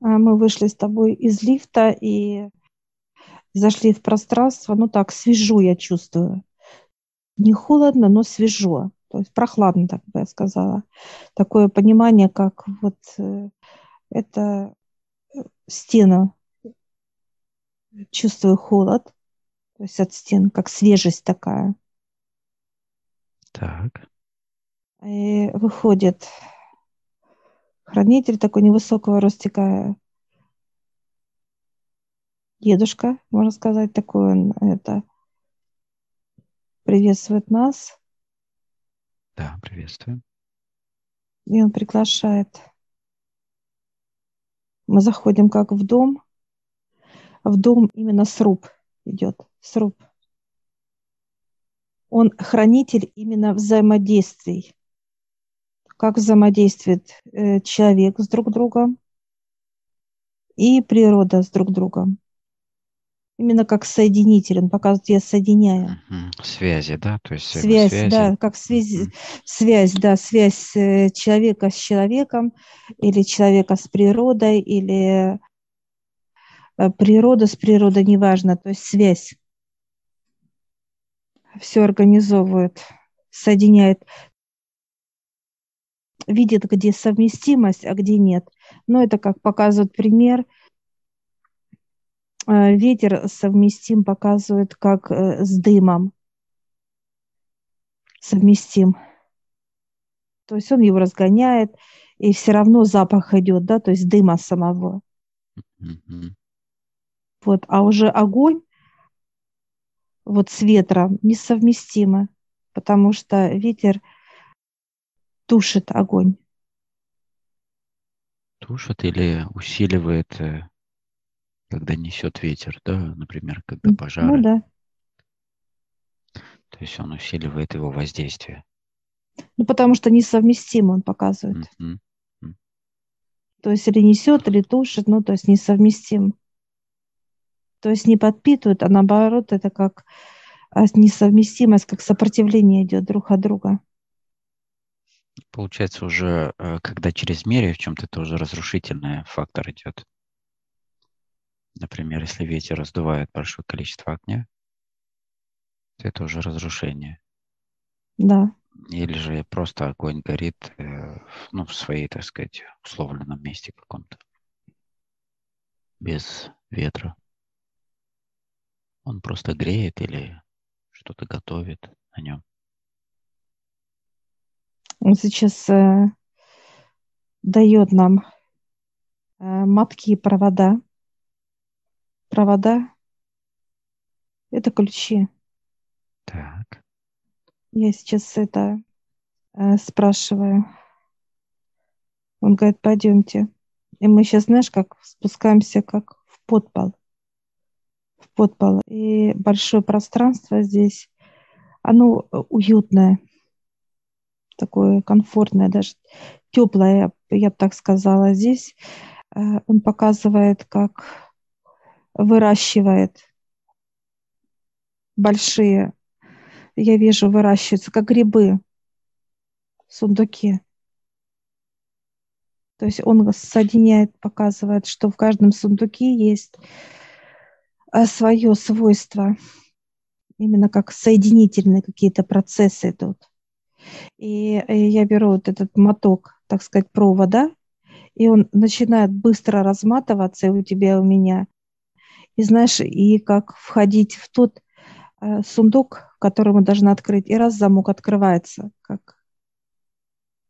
Мы вышли с тобой из лифта и зашли в пространство. Ну так, свежо я чувствую. Не холодно, но свежо. То есть прохладно, так бы я сказала. Такое понимание, как вот это стена. Чувствую холод. То есть от стен, как свежесть такая. Так. И выходит хранитель такой невысокого ростика. Дедушка, можно сказать, такой он это приветствует нас. Да, приветствую. И он приглашает. Мы заходим как в дом. В дом именно сруб идет. Сруб. Он хранитель именно взаимодействий. Как взаимодействует человек с друг другом и природа с друг другом. Именно как соединитель. Он показывает, я соединяю. Связи, да? То есть связи. Да, как связь, да, связь человека с человеком или человека с природой, или природа с природой, неважно. То есть связь. Все организовывает, соединяет. Видит, где совместимость, а где нет. Но это, как показывает пример, ветер совместим, показывает, как с дымом совместим. То есть он его разгоняет, и все равно запах идет, да, то есть дыма самого. Mm-hmm. Вот, а уже огонь вот с ветром несовместимо, потому что ветер тушит огонь. Тушит или усиливает, когда несет ветер, да, например, когда пожары. Ну да. То есть он усиливает его воздействие. Ну, потому что несовместимо он показывает. Mm-hmm. Mm-hmm. То есть или несет, или тушит, ну, то есть несовместимо. То есть не подпитывают, а наоборот, это как несовместимость, как сопротивление идет друг от друга. Получается уже, когда чрезмерие в чем-то, это уже разрушительный фактор идет. Например, если ветер раздувает большое количество огня, то это уже разрушение. Да. Или же просто огонь горит, ну, в своей, так сказать, условленном месте каком-то, без ветра. Он просто греет или что-то готовит на нем. Он сейчас дает нам мотки и провода. Провода – это ключи. Так. Я сейчас это спрашиваю. Он говорит, пойдемте. И мы сейчас, знаешь, как спускаемся, как в подпол. В подпол. И большое пространство здесь, оно уютное. Такое комфортное, даже теплое, я бы так сказала. Здесь он показывает, как выращивает большие, я вижу, выращиваются, как грибы в сундуке. То есть он соединяет, показывает, что в каждом сундуке есть свое свойство, именно как соединительные какие-то процессы идут. И я беру вот этот моток, так сказать, провода, и он начинает быстро разматываться и у тебя, и у меня. И знаешь, и как входить в тот сундук, который мы должны открыть, и раз замок открывается. Как...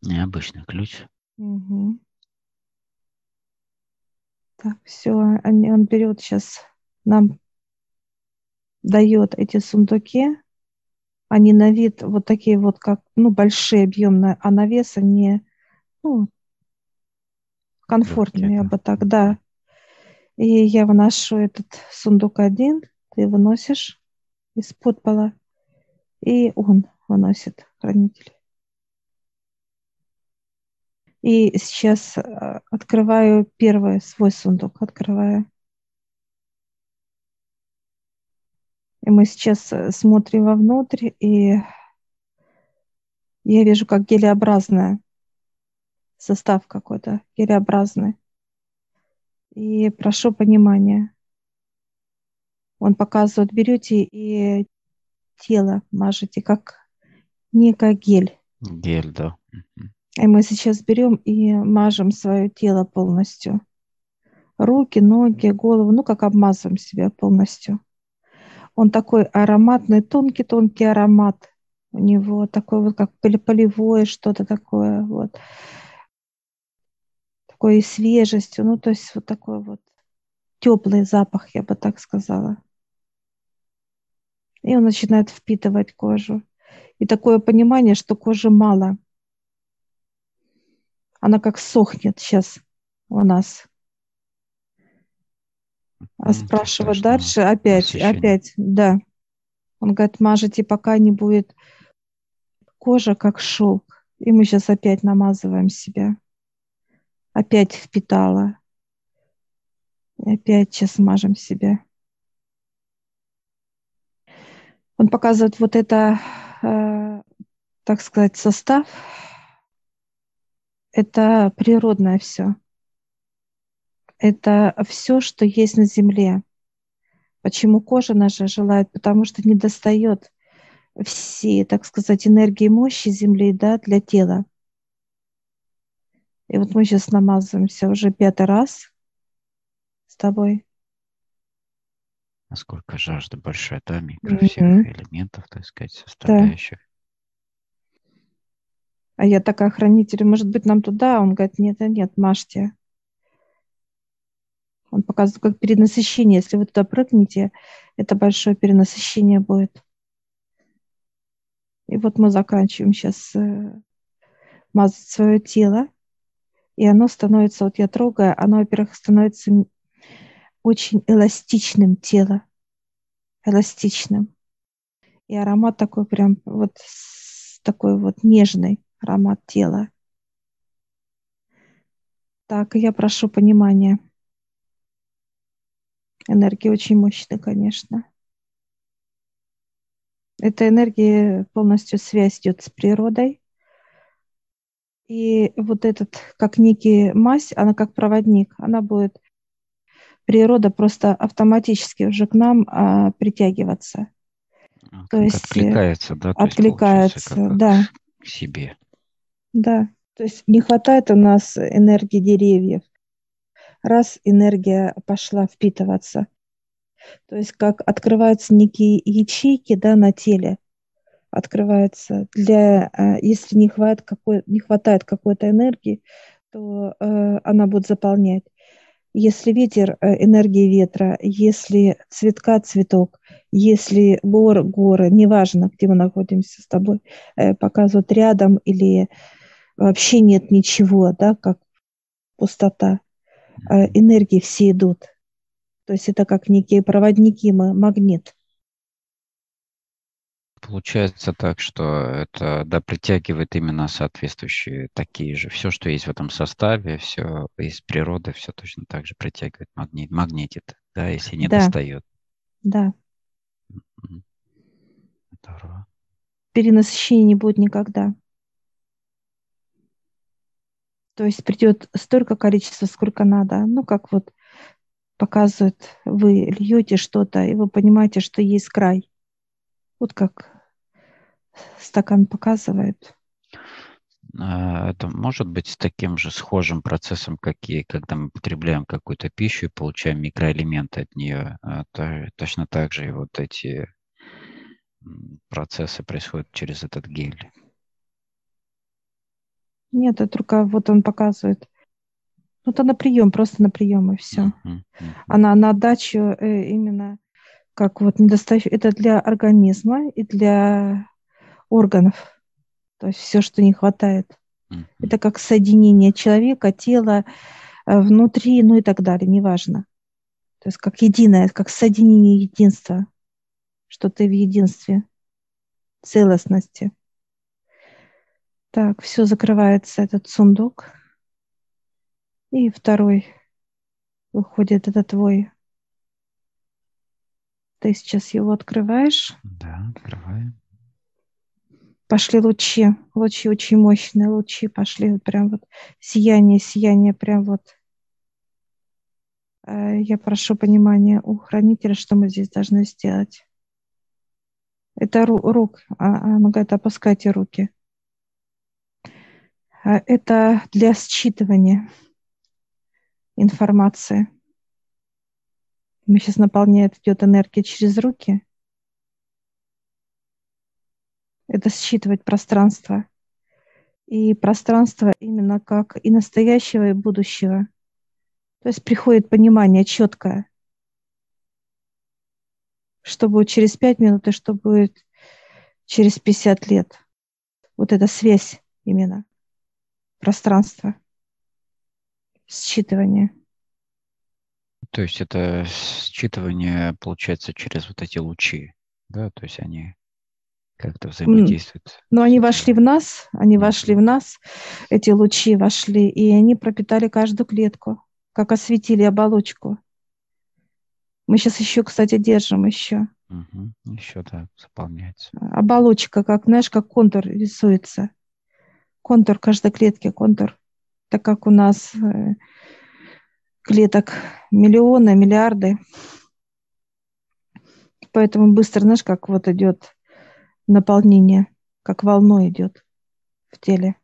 Необычный ключ. Угу. Так, все, он берет сейчас, нам дает эти сундуки. Они на вид вот такие вот, как, ну, большие, объемные, а на вес они, ну, комфортные, я бы так, да. И я выношу этот сундук один, ты выносишь из подпола, и он выносит, хранитель. И сейчас открываю первый свой сундук, открываю. И мы сейчас смотрим вовнутрь, и я вижу, как гелеобразная, состав какой-то гелеобразный. и прошу понимания. Он показывает, берете и тело мажете, как некий гель. Гель, да. И мы сейчас берем и мажем свое тело полностью. Руки, ноги, голову, ну как обмазываем себя полностью. Он такой ароматный, тонкий-тонкий аромат. У него такой вот как полевое что-то такое вот. Такой свежестью, ну то есть вот такой вот теплый запах, я бы так сказала. И он начинает впитывать кожу. И такое понимание, что кожи мало. Она как сохнет сейчас у нас. А спрашивать дальше опять, да. Он говорит, мажете, пока не будет кожа как шелк. И мы сейчас опять намазываем себя. Опять впитала. И опять сейчас мажем себя. Он показывает вот это, так сказать, состав. Это природное все. Это все, что есть на Земле. Почему кожа наша желает? Потому что не достает всей, так сказать, энергии и мощи Земли, да, для тела. И вот мы сейчас намазываемся уже 5-й раз с тобой. Насколько жажда большая, да, всех элементов, так сказать, составляющих. Да. А я такая, хранитель, может быть, нам туда? Он говорит, нет, мажьте. Он показывает, как перенасыщение. Если вы туда прыгнете, это большое перенасыщение будет. И вот мы заканчиваем сейчас мазать свое тело. И оно становится, вот я трогаю, оно, во-первых, становится очень эластичным тело. Эластичным. И аромат такой прям вот такой вот нежный аромат тела. Так, я прошу понимания. Энергия очень мощная, конечно. Эта энергия полностью связь идет с природой. И вот этот, как некий мазь, она как проводник, она будет, природа просто автоматически уже к нам притягиваться. То есть откликается, да? Откликается, то есть, да. К себе. Да, то есть не хватает у нас энергии деревьев. Раз энергия пошла впитываться. То есть как открываются некие ячейки, да, на теле, открываются. Если не хватает какой-то энергии, то она будет заполнять. Если ветер, энергия ветра, если цветка, цветок, если горы, неважно, где мы находимся с тобой, показывают рядом или вообще нет ничего, да, как пустота. Энергии все идут. То есть это как некие проводники, магнит. Получается так, что это, да, притягивает именно соответствующие такие же. Все, что есть в этом составе, все из природы, все точно так же притягивает, магнитит, да, если не достает. Да. Здорово. Перенасыщения не будет никогда. То есть придет столько количества, сколько надо. Ну, как вот показывают, вы льете что-то, и вы понимаете, что есть край. Вот как стакан показывает. Это может быть с таким же схожим процессом, как и когда мы потребляем какую-то пищу и получаем микроэлементы от нее. Точно так же и вот эти процессы происходят через этот гель. Нет, это рука, вот он показывает. Вот она прием, просто на прием и все. Она на отдачу именно как вот недостающая. Это для организма и для органов. То есть все, что не хватает. Это как соединение человека, тела внутри, ну и так далее, неважно. То есть как единое, как соединение единства, что ты в единстве, целостности. Так, все закрывается, этот сундук. И второй выходит, это твой. Ты сейчас его открываешь? Да, открываем. Пошли лучи. Лучи очень мощные. Лучи пошли прям вот. Сияние, прям вот. я прошу понимания у хранителя, что мы здесь должны сделать. Это рук. Она говорит, опускайте руки. Это для считывания информации. Мы сейчас наполняет, идет энергия через руки. Это считывать пространство. И пространство именно как и настоящего, и будущего. То есть приходит понимание четкое, что будет через 5 минут и что будет через 50 лет. Вот эта связь именно. Пространство. Считывание. То есть это считывание получается через вот эти лучи, да? То есть они как-то взаимодействуют. Но они вошли в нас, эти лучи вошли, и они пропитали каждую клетку, как осветили оболочку. Мы сейчас еще, кстати, держим еще. Угу. Еще, да, заполняется. Оболочка, как, знаешь, как контур рисуется. Контур каждой клетки, контур. Так как у нас клеток миллионы, миллиарды. Поэтому быстро, знаешь, как вот идет наполнение, как волной идет в теле.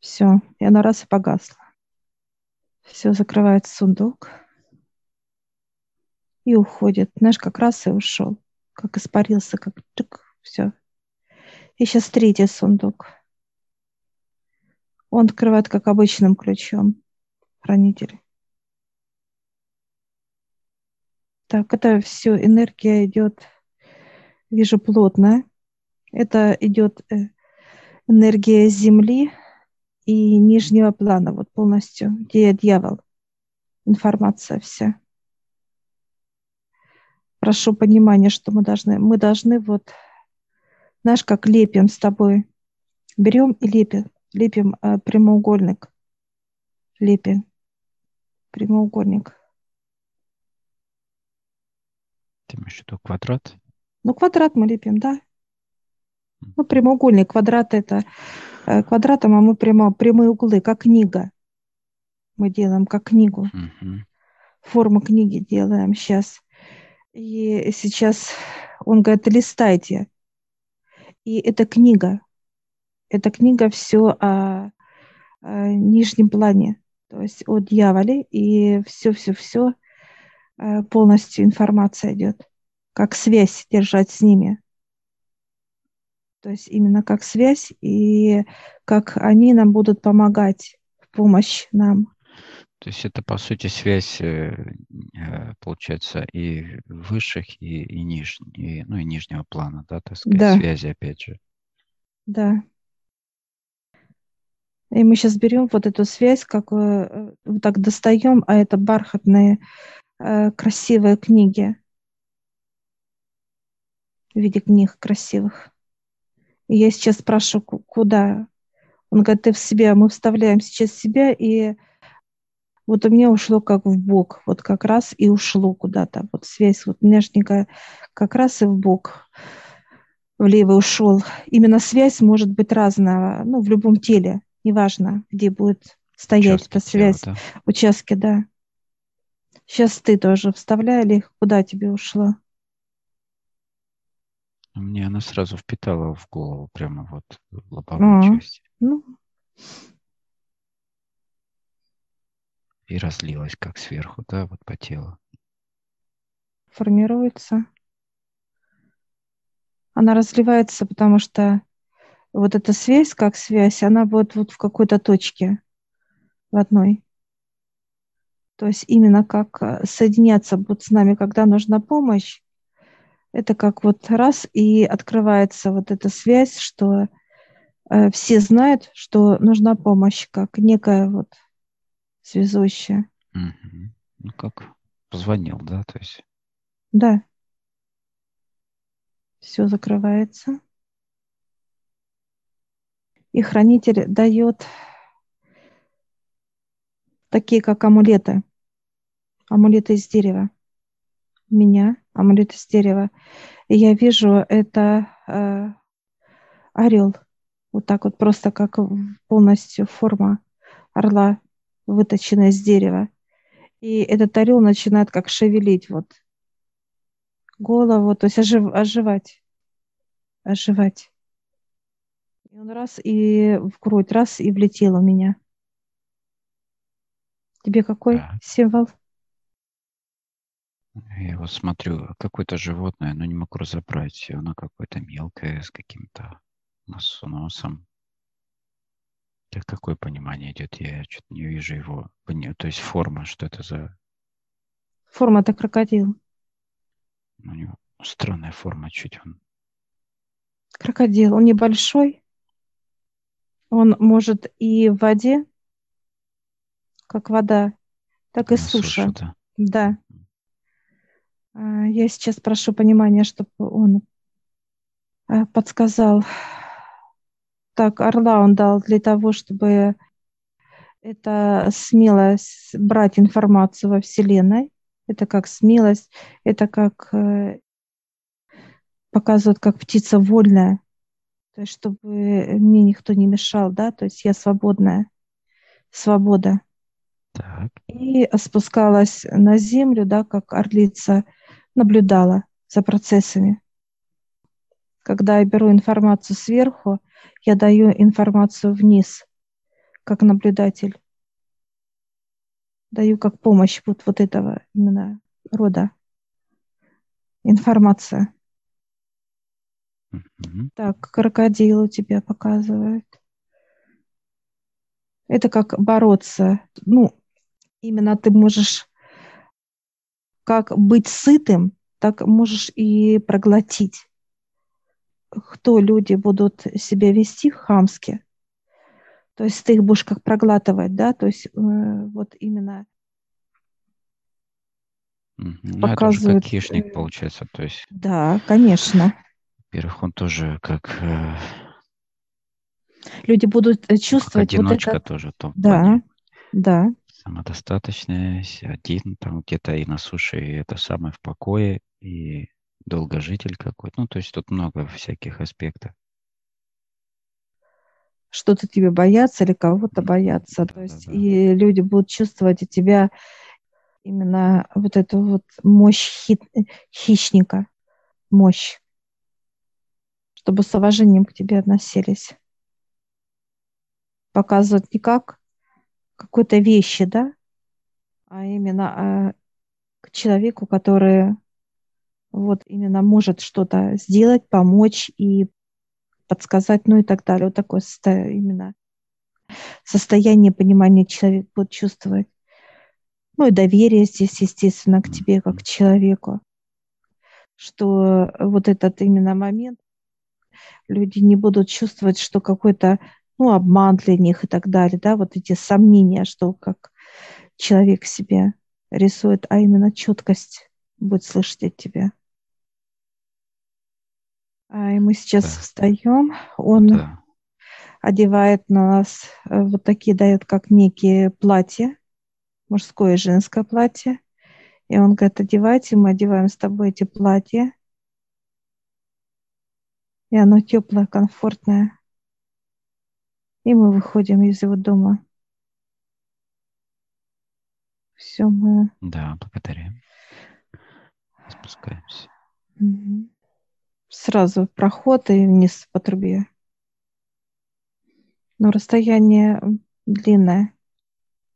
Все, и оно раз и погасло. Все, закрывает сундук и уходит. Знаешь, как раз и ушел, как испарился, как все. И сейчас третий сундук. Он открывает, как обычным ключом, хранитель. Так, это все, энергия идет, вижу, плотно. Это идет энергия Земли и нижнего плана, вот полностью, где я дьявол. Информация вся. Прошу понимания, что мы должны вот, знаешь, как лепим с тобой. Берем и лепим прямоугольник. Лепим прямоугольник. Ты имеешь в виду квадрат? Ну, квадрат мы лепим, да. Ну, прямоугольник, квадрат — это квадратом, а мы прямые углы, как книга. Мы делаем как книгу. Uh-huh. Форму книги делаем сейчас. И сейчас он говорит, листайте. И это книга. Эта книга все о нижнем плане. То есть о дьяволе и все-все-все полностью информация идет. Как связь держать с ними. То есть именно как связь и как они нам будут помогать, в помощь нам. То есть это, по сути, связь, получается, и высших, и нижних, ну, и нижнего плана, да, так сказать, да. Связи, опять же. Да. И мы сейчас берем вот эту связь, как вот так достаем, а это бархатные, красивые книги в виде книг красивых. И я сейчас спрашиваю, куда? Он говорит, ты в себя. Мы вставляем сейчас себя, и вот у меня ушло как в бок, вот как раз и ушло куда-то. Вот связь вот нежненькая как раз и в бок, влево ушел. Именно связь может быть разная, ну, в любом теле, неважно, где будет стоять эта связь, тела, да. Участки, да. Сейчас ты тоже вставляли их, куда тебе ушло? Мне она сразу впитала в голову, прямо вот в лобовую часть. Ну. И разлилась как сверху, да, вот по телу. Формируется. Она разливается, потому что вот эта связь, как связь, она будет вот в какой-то точке, в одной. То есть именно как соединяться будут с нами, когда нужна помощь. Это как вот раз и открывается вот эта связь, что все знают, что нужна помощь, как некая вот связующая. Угу. Ну как позвонил, да, то есть. Да. Все закрывается. И хранитель дает такие, как амулеты. Амулеты из дерева. Меня, амулет из дерева. И я вижу, это орел. Вот так вот, просто как полностью форма орла выточенная из дерева. И этот орел начинает как шевелить вот голову, то есть оживать. И он раз и в грудь, раз и влетел у меня. Тебе какой символ? Я вот смотрю, какое-то животное, но не могу разобрать. Оно какое-то мелкое, с каким-то носом. Какое понимание идет? Я что-то не вижу его. То есть форма, что это за... Форма — это крокодил. У него странная форма чуть. Он... Крокодил. Он небольшой. Он может и в воде, как вода, так и суша. Да. Я сейчас прошу понимания, чтобы он подсказал. Так, орла он дал для того, чтобы это смелость брать информацию во Вселенной. Это как смелость, это как показывает, как птица вольная. То есть, чтобы мне никто не мешал, да, то есть я свободная, свобода. Так. И спускалась на землю, да, как орлица, наблюдала за процессами. Когда я беру информацию сверху, я даю информацию вниз, как наблюдатель. Даю как помощь вот этого именно рода информация. Mm-hmm. Так, крокодил у тебя показывает. Это как бороться. Ну, именно ты можешь как быть сытым, так можешь и проглотить. Кто люди будут себя вести хамски. То есть ты их будешь как проглатывать, да? То есть вот именно показывает... Это уже как хищник получается, то есть... Да, конечно. Во-первых, он тоже как... Люди будут чувствовать... Как одиночка вот это... тоже. Да, да. Самодостаточность, один там где-то и на суше, и это самое в покое, и... Долгожитель какой-то. Ну, то есть тут много всяких аспектов. Что-то тебе бояться или кого-то бояться. Да, то есть и люди будут чувствовать у тебя именно вот эту вот мощь хищника. Мощь. Чтобы с уважением к тебе относились. Показывают не как какой-то вещи, да? А именно к человеку, который... Вот именно может что-то сделать, помочь и подсказать, ну и так далее. Вот такое именно состояние понимания человек будет чувствовать. Ну и доверие здесь, естественно, к тебе, как к человеку. Что вот этот именно момент люди не будут чувствовать, что какой-то, ну, обман для них и так далее. Да? Вот эти сомнения, что как человек себе рисует, а именно четкость будет слышать от тебя. И мы сейчас встаем. Он одевает на нас вот такие, дает как некие платья, мужское и женское платье. И он говорит, одевайте, мы одеваем с тобой эти платья. И оно теплое, комфортное. И мы выходим из его дома. Все, мы... Да, благодарим. Спускаемся. Угу. Сразу проход и вниз по трубе. Но расстояние длинное.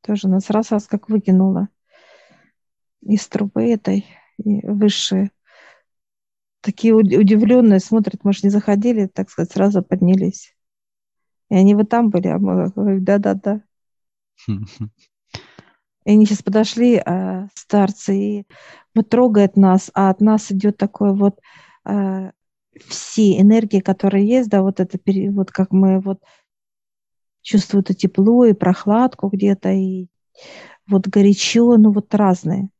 Тоже нас раз как выкинуло из трубы этой и выше. Такие удивленные смотрят, мы же не заходили, так сказать, сразу поднялись. И они вот там были, а мы говорим, да-да-да. И они сейчас подошли, старцы, и вот трогает нас, а от нас идет такое вот все энергии, которые есть, да, вот это вот как мы вот чувствуем это тепло и прохладку где-то, и вот горячо, ну вот разные.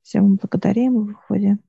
Всем благодарим, выходим.